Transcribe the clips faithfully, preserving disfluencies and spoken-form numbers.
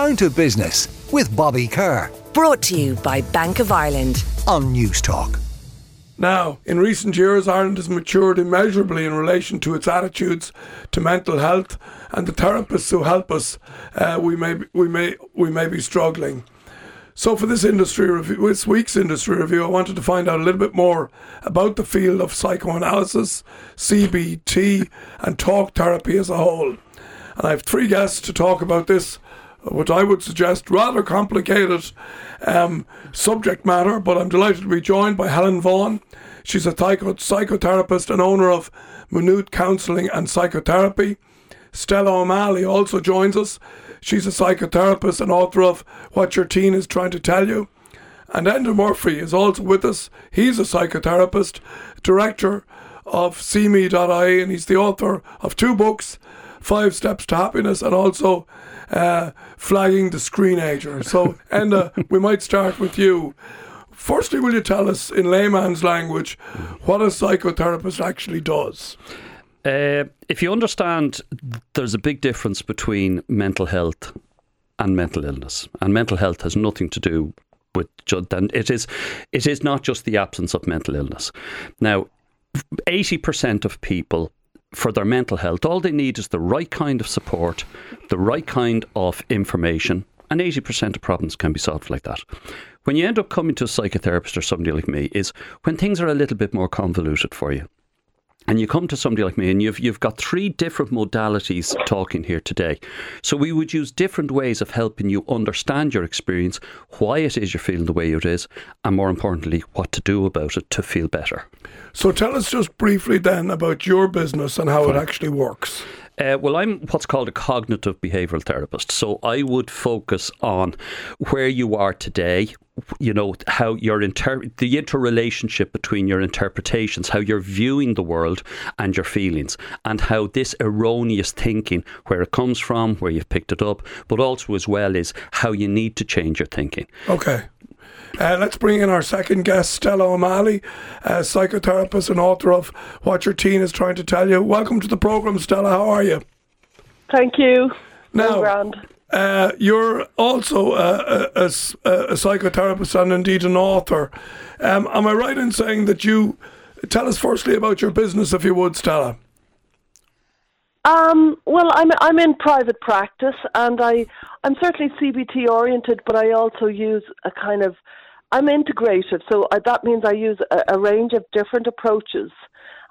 Down to Business with Bobby Kerr. Brought to you by Bank of Ireland on News Talk. Now, in recent years, Ireland has matured immeasurably in relation to its attitudes to mental health, and the therapists who help us, uh, we may we may we may be struggling. So, for this industry review, this week's industry review, I wanted to find out a little bit more about the field of psychoanalysis, C B T, and talk therapy as a whole. And I have three guests to talk about this, what I would suggest rather complicated um, subject matter, but I'm delighted to be joined by Helen Vaughan. She's a psycho- psychotherapist and owner of Minute Counseling and Psychotherapy. Stella O'Malley also joins us. She's a psychotherapist and author of What Your Teen Is Trying to Tell You. And Enda Murphy is also with us. He's a psychotherapist, director of see me dot I E, and he's the author of two books, Five Steps to Happiness, and also uh, Flagging the Screenager. So, Enda, we might start with you. Firstly, will you tell us, in layman's language, what a psychotherapist actually does? Uh, if you understand, there's a big difference between mental health and mental illness. And mental health has nothing to do with... And it is, it is not just the absence of mental illness. Now, eighty percent of people, for their mental health, all they need is the right kind of support, the right kind of information, and eighty percent of problems can be solved like that. When you end up coming to a psychotherapist or somebody like me is when things are a little bit more convoluted for you. And you come to somebody like me and you've you've got three different modalities talking here today. So we would use different ways of helping you understand your experience, why it is you're feeling the way it is, and more importantly, what to do about it to feel better. So tell us just briefly then about your business and how Fine. It actually works. Uh, well, I'm what's called a cognitive behavioural therapist. So I would focus on where you are today, you know, how your inter- the interrelationship between your interpretations, how you're viewing the world and your feelings, and how this erroneous thinking, where it comes from, where you've picked it up, but also as well is how you need to change your thinking. Okay. Uh, let's bring in our second guest, Stella O'Malley, a psychotherapist and author of What Your Teen Is Trying to Tell You. Welcome to the programme, Stella. How are you? Thank you. Now, uh, you're also a, a, a, a psychotherapist and indeed an author. Um, am I right in saying that you... Tell us firstly about your business, if you would, Stella. Um, well, I'm I'm in private practice, and I I'm certainly C B T oriented, but I also use a kind of I'm integrated, so I, that means I use a, a range of different approaches,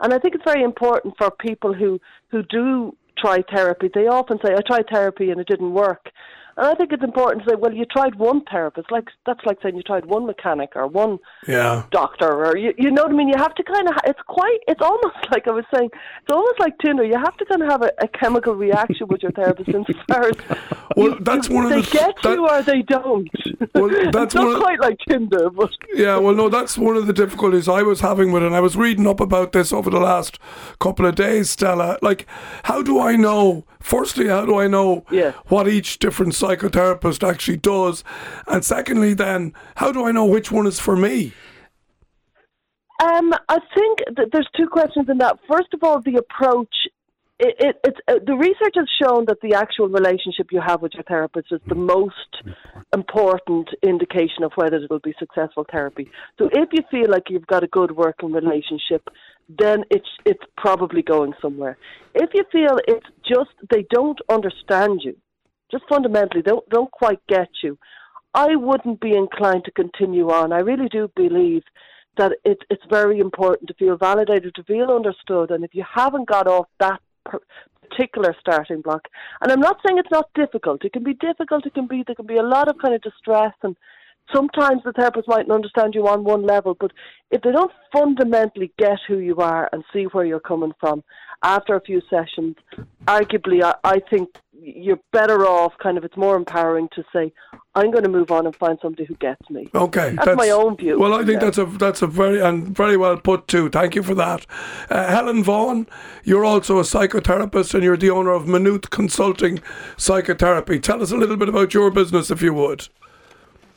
and I think it's very important for people who who do try therapy. They often say, "I tried therapy and it didn't work," and I think it's important to say, "Well, you tried one therapist," like that's like saying you tried one mechanic or one yeah. doctor, or you you know what I mean. You have to kind of it's quite it's almost like I was saying it's almost like Tinder. You have to kind of have a, a chemical reaction with your therapist in first. Well, you, that's you, one of they the, get that, you or they don't. Well, that's not one quite of, like Tinder, but yeah. Well, no, that's one of the difficulties I was having with it. And I was reading up about this over the last couple of days, Stella. Like, how do I know? Firstly, how do I know yeah. what each different psychotherapist actually does? And secondly, then, how do I know which one is for me? Um, I think that there's two questions in that. First of all, the approach. It, it, it's, uh, the research has shown that the actual relationship you have with your therapist is the most important indication of whether it will be successful therapy. So if you feel like you've got a good working relationship, then it's it's probably going somewhere. If you feel it's just they don't understand you, just fundamentally don't don't quite get you, I wouldn't be inclined to continue on. I really do believe that it, it's very important to feel validated, to feel understood, and if you haven't got off that particular starting block. And I'm not saying it's not difficult. It can be difficult. It can be there can be a lot of kind of distress, and sometimes the therapist mightn't understand you on one level. But if they don't fundamentally get who you are and see where you're coming from, after a few sessions, arguably, I, I think you're better off. Kind of, it's more empowering to say, "I'm going to move on and find somebody who gets me." Okay, that's, that's my own view. Well, I think yeah. that's a that's a very and very well put too. Thank you for that, uh, Helen Vaughan. You're also a psychotherapist, and you're the owner of Minute Consulting Psychotherapy. Tell us a little bit about your business, if you would.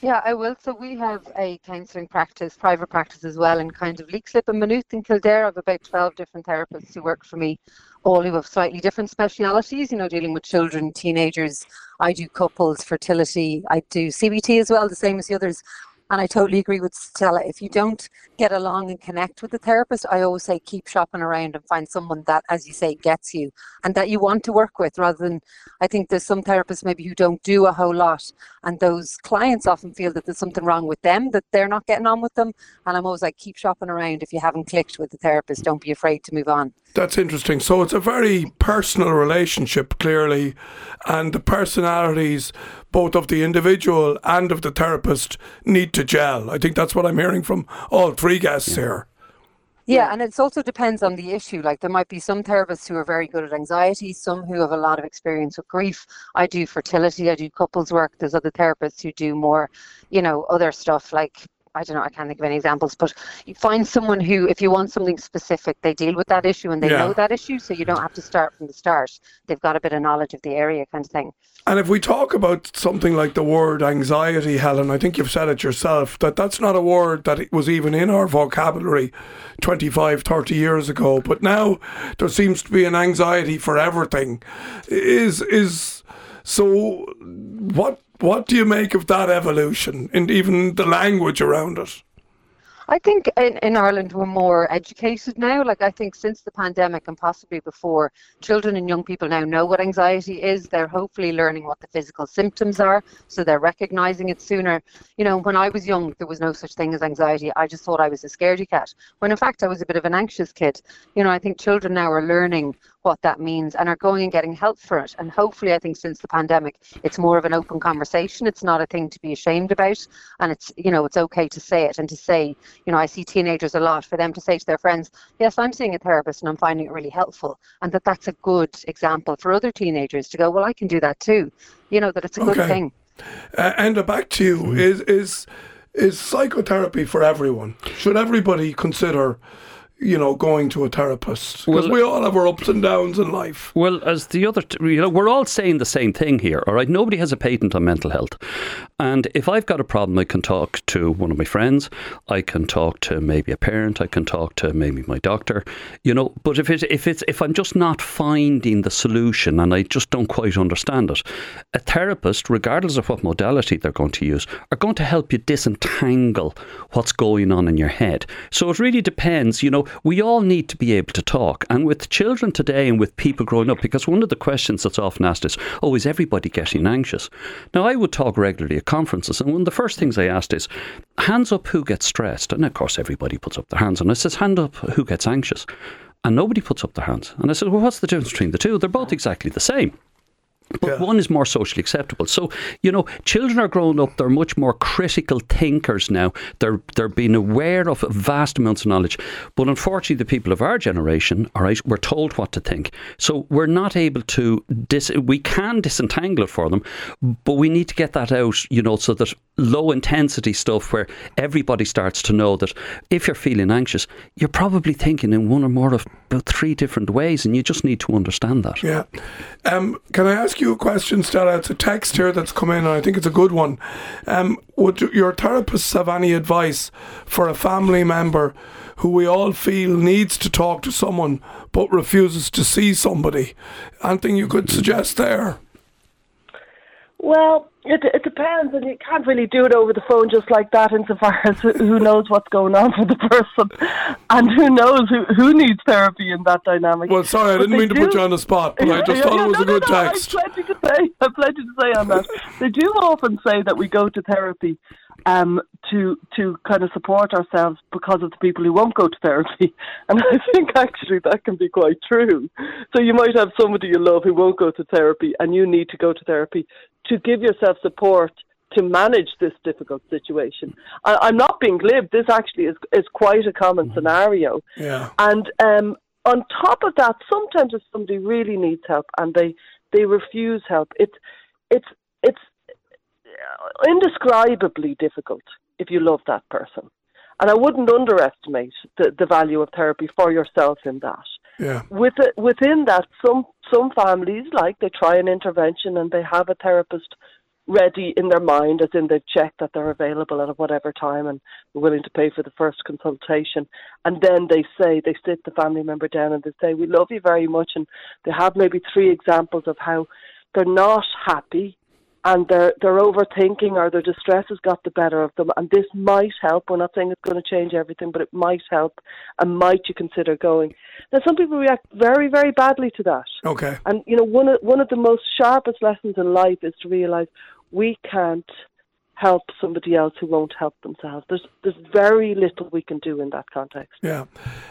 Yeah, I will. So we have a counselling practice, private practice as well, in kind of Leixlip and Maynooth in Kildare. I have about twelve different therapists who work for me, all who have slightly different specialities, you know, dealing with children, teenagers. I do couples, fertility. I do C B T as well, the same as the others. And I totally agree with Stella. If you don't get along and connect with the therapist, I always say keep shopping around and find someone that, as you say, gets you and that you want to work with, rather than, I think there's some therapists maybe who don't do a whole lot, and those clients often feel that there's something wrong with them, that they're not getting on with them. And I'm always like, keep shopping around. If you haven't clicked with the therapist, don't be afraid to move on. That's interesting. So it's a very personal relationship, clearly, and the personalities both of the individual and of the therapist need to gel. I think that's what I'm hearing from all three guests here. Yeah, and it also depends on the issue. Like, there might be some therapists who are very good at anxiety, some who have a lot of experience with grief. I do fertility, I do couples work. There's other therapists who do more, you know, other stuff like, I don't know, I can't think of any examples, but you find someone who, if you want something specific, they deal with that issue and they yeah. know that issue, so you don't have to start from the start. They've got a bit of knowledge of the area kind of thing. And if we talk about something like the word anxiety, Helen, I think you've said it yourself, that that's not a word that was even in our vocabulary twenty-five, thirty years ago, but now there seems to be an anxiety for everything. Is, is, so what, What do you make of that evolution and even the language around it? I think in, in Ireland we're more educated now. Like, I think since the pandemic and possibly before, children and young people now know what anxiety is. They're hopefully learning what the physical symptoms are, so they're recognising it sooner. You know, when I was young, there was no such thing as anxiety. I just thought I was a scaredy cat, when in fact I was a bit of an anxious kid. You know, I think children now are learning what that means and are going and getting help for it. And hopefully, I think since the pandemic, it's more of an open conversation. It's not a thing to be ashamed about. And it's, you know, it's okay to say it and to say, you know, I see teenagers a lot, for them to say to their friends, yes, I'm seeing a therapist and I'm finding it really helpful. And that that's a good example for other teenagers to go, well, I can do that too. You know, that it's a okay. good thing. Uh, and back to you, is, is, is psychotherapy for everyone? Should everybody consider, you know, going to a therapist? Because well, we all have our ups and downs in life. Well, as the other, t- you know, we're all saying the same thing here, all right? Nobody has a patent on mental health. And if I've got a problem, I can talk to one of my friends. I can talk to maybe a parent. I can talk to maybe my doctor, you know. But if it, if it's, if I'm just not finding the solution and I just don't quite understand it, a therapist, regardless of what modality they're going to use, are going to help you disentangle what's going on in your head. So it really depends, you know. We all need to be able to talk. And with children today and with people growing up, because one of the questions that's often asked is, oh, is everybody getting anxious? Now, I would talk regularly at conferences, and one of the first things I asked is, hands up who gets stressed? And of course, everybody puts up their hands. And I says, hand up who gets anxious? And nobody puts up their hands. And I said, well, what's the difference between the two? They're both exactly the same. But yeah. one is more socially acceptable. So, you know, children are growing up, they're much more critical thinkers now. They're they're being aware of vast amounts of knowledge. But unfortunately, the people of our generation, all right, we're told what to think. So we're not able to, dis- we can disentangle it for them, but we need to get that out, you know, so that low intensity stuff where everybody starts to know that if you're feeling anxious, you're probably thinking in one or more of about three different ways, and you just need to understand that. Yeah. Um, can I ask you a question, Stella? It's a text here that's come in, and I think it's a good one. Um, would your therapists have any advice for a family member who we all feel needs to talk to someone but refuses to see somebody? Anything you could suggest there? Well, it, it depends, and you can't really do it over the phone just like that, insofar as who knows what's going on for the person and who knows who, who needs therapy in that dynamic. Well, sorry, I didn't mean to put you on the spot, but I just thought it was a good text. I have plenty to say, I have plenty to say on that. They do often say that we go to therapy um, to to kind of support ourselves because of the people who won't go to therapy. And I think actually that can be quite true. So you might have somebody you love who won't go to therapy, and you need to go to therapy to give yourself support to manage this difficult situation. I, I'm not being glib. This actually is is quite a common scenario. Yeah. And um, on top of that, sometimes if somebody really needs help and they, they refuse help, it's it's it's indescribably difficult if you love that person. And I wouldn't underestimate the, the value of therapy for yourself in that. Yeah. With it, within that, some some families, like, they try an intervention and they have a therapist ready in their mind, as in they've checked that they're available at whatever time and willing to pay for the first consultation. And then they say, they sit the family member down and they say, we love you very much. And they have maybe three examples of how they're not happy and they're, they're overthinking or their distress has got the better of them. And this might help. We're not saying it's going to change everything, but it might help. And might you consider going? Now, some people react very, very badly to that. Okay. And, you know, one of, one of the most sharpest lessons in life is to realise we can't help somebody else who won't help themselves. There's there's very little we can do in that context. Yeah.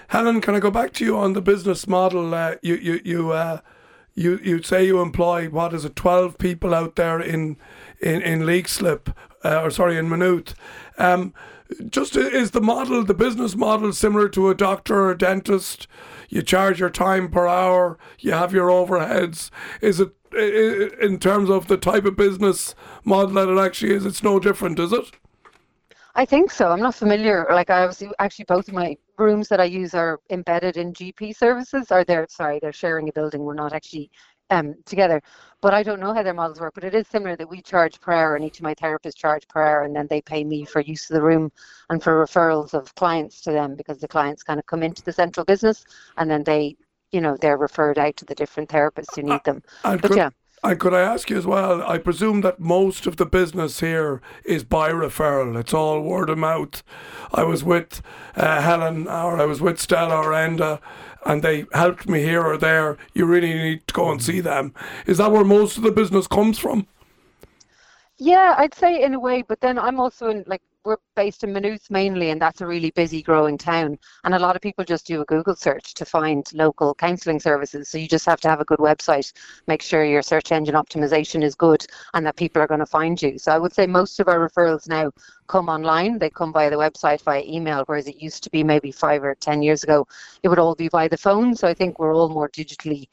Helen, can I go back to you on the business model? Uh, you, you, you, uh, You you say you employ, what is it, twelve people out there in in, in Leixlip, uh, or sorry, in Maynooth. Um, just is the model, the business model, similar to a doctor or a dentist? You charge your time per hour, you have your overheads. Is it, in terms of the type of business model that it actually is, it's no different, is it? I think so. I'm not familiar. Like, I obviously, actually, both of my rooms that I use are embedded in G P services. Or they're sorry, they're sharing a building. We're not actually um, together. But I don't know how their models work. But it is similar that we charge per hour, and each of my therapists charge per hour, and then they pay me for use of the room and for referrals of clients to them, because the clients kind of come into the central business, and then they, you know, they're referred out to the different therapists who need them. I, I but could- yeah. And could I ask you as well, I presume that most of the business here is by referral. It's all word of mouth. I was with uh, Helen, or I was with Stella or Enda, and they helped me here or there. You really need to go and see them. Is that where most of the business comes from? Yeah, I'd say in a way, but then I'm also in, like, we're based in Maynooth mainly, and that's a really busy growing town. And a lot of people just do a Google search to find local counselling services. So you just have to have a good website, make sure your search engine optimization is good and that people are going to find you. So I would say most of our referrals now come online. They come via the website, via email, whereas it used to be maybe five or ten years ago, it would all be by the phone. So I think we're all more digitally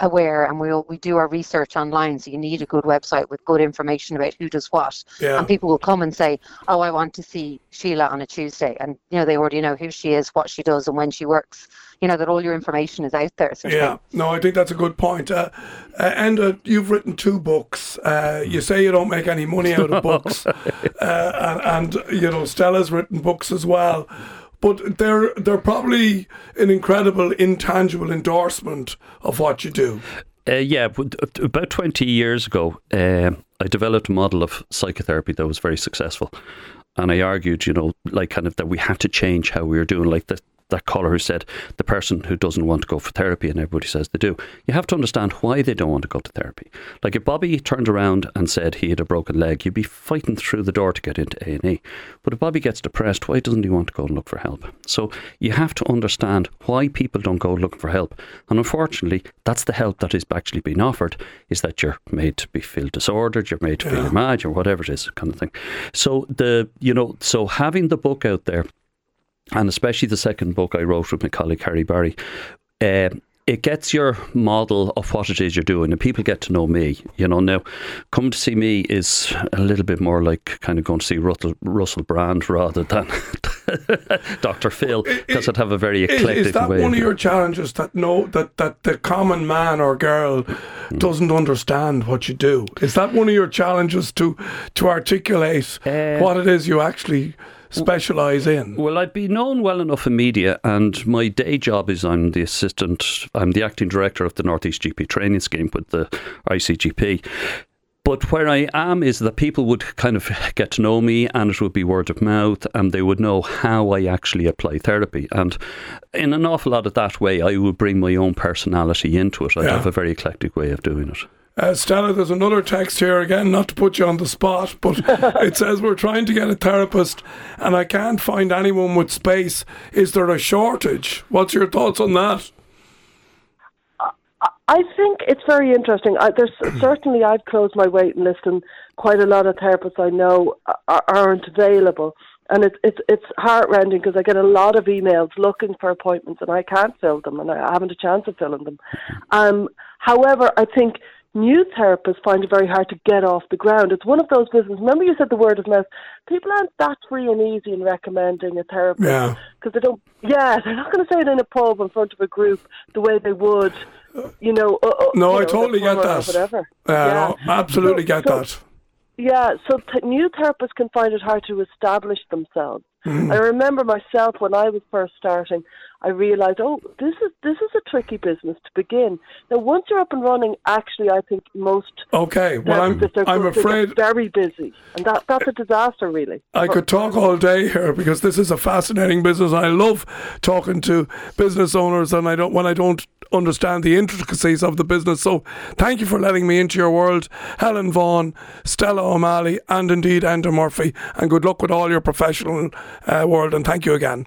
aware, and we all, we do our research online, so you need a good website with good information about who does what. Yeah. And people will come and say, oh, I want to see Sheila on a Tuesday, and you know, they already know who she is, what she does, and when she works. You know, that all your information is out there. So yeah, no, I think that's a good point. Uh, uh, and uh, you've written two books. Uh, you say you don't make any money out of books, uh, and, and you know, Stella's written books as well. But they're, they're probably an incredible, intangible endorsement of what you do. Uh, yeah, about twenty years ago, uh, I developed a model of psychotherapy that was very successful. And I argued, you know, like kind of that we had to change how we were doing, like that, that caller who said, the person who doesn't want to go for therapy, and everybody says they do. You have to understand why they don't want to go to therapy. Like if Bobby turned around and said he had a broken leg, you'd be fighting through the door to get into A and E. But if Bobby gets depressed, why doesn't he want to go and look for help? So you have to understand why people don't go looking for help. And unfortunately, that's the help that is actually being offered, is that you're made to be feel disordered, you're made to feel yeah. mad, or whatever it is kind of thing. So the, you know, so having the book out there, and especially the second book I wrote with my colleague Harry Barry, uh, it gets your model of what it is you're doing, and people get to know me. You know, now coming to see me is a little bit more like kind of going to see Russell, Russell Brand rather than Doctor Phil, because I'd have a very eclectic way. Is that way one of your challenges, that no, that, that the common man or girl doesn't understand what you do? Is that one of your challenges, to to articulate uh, what it is you actually specialise in? Well, I'd be known well enough in media, and my day job is I'm the assistant, I'm the acting director of the North East G P training scheme with the I C G P. But where I am is that people would kind of get to know me, and it would be word of mouth, and they would know how I actually apply therapy. And in an awful lot of that way, I would bring my own personality into it. I yeah. have a very eclectic way of doing it. Uh, Stella, there's another text here again, not to put you on the spot, but it says, we're trying to get a therapist and I can't find anyone with space. Is there a shortage? What's your thoughts on that? I think it's very interesting. I, there's certainly, I've closed my waiting list, and quite a lot of therapists I know are, aren't available. And it's it's it's heart-rending, because I get a lot of emails looking for appointments and I can't fill them, and I haven't a chance of filling them. Um, however, I think new therapists find it very hard to get off the ground. It's one of those businesses. Remember, you said the word of mouth. People aren't that free and easy in recommending a therapist, because yeah. they don't. Yeah, they're not going to say it in a pub in front of a group the way they would. You know. Uh, no, you know, I totally get that. Whatever. Yeah, yeah. No, absolutely so, get so, that. Yeah, so th- new therapists can find it hard to establish themselves. Mm-hmm. I remember myself when I was first starting, I realised, oh, this is this is a tricky business to begin. Now, once you're up and running, actually, I think most okay. Well, I'm I'm afraid very busy, and that that's a disaster, really. I could talk all day here because this is a fascinating business. I love talking to business owners, and I don't when I don't understand the intricacies of the business. So, thank you for letting me into your world, Helen Vaughan, Stella O'Malley, and indeed Enda Murphy. And good luck with all your professional uh, world. And thank you again.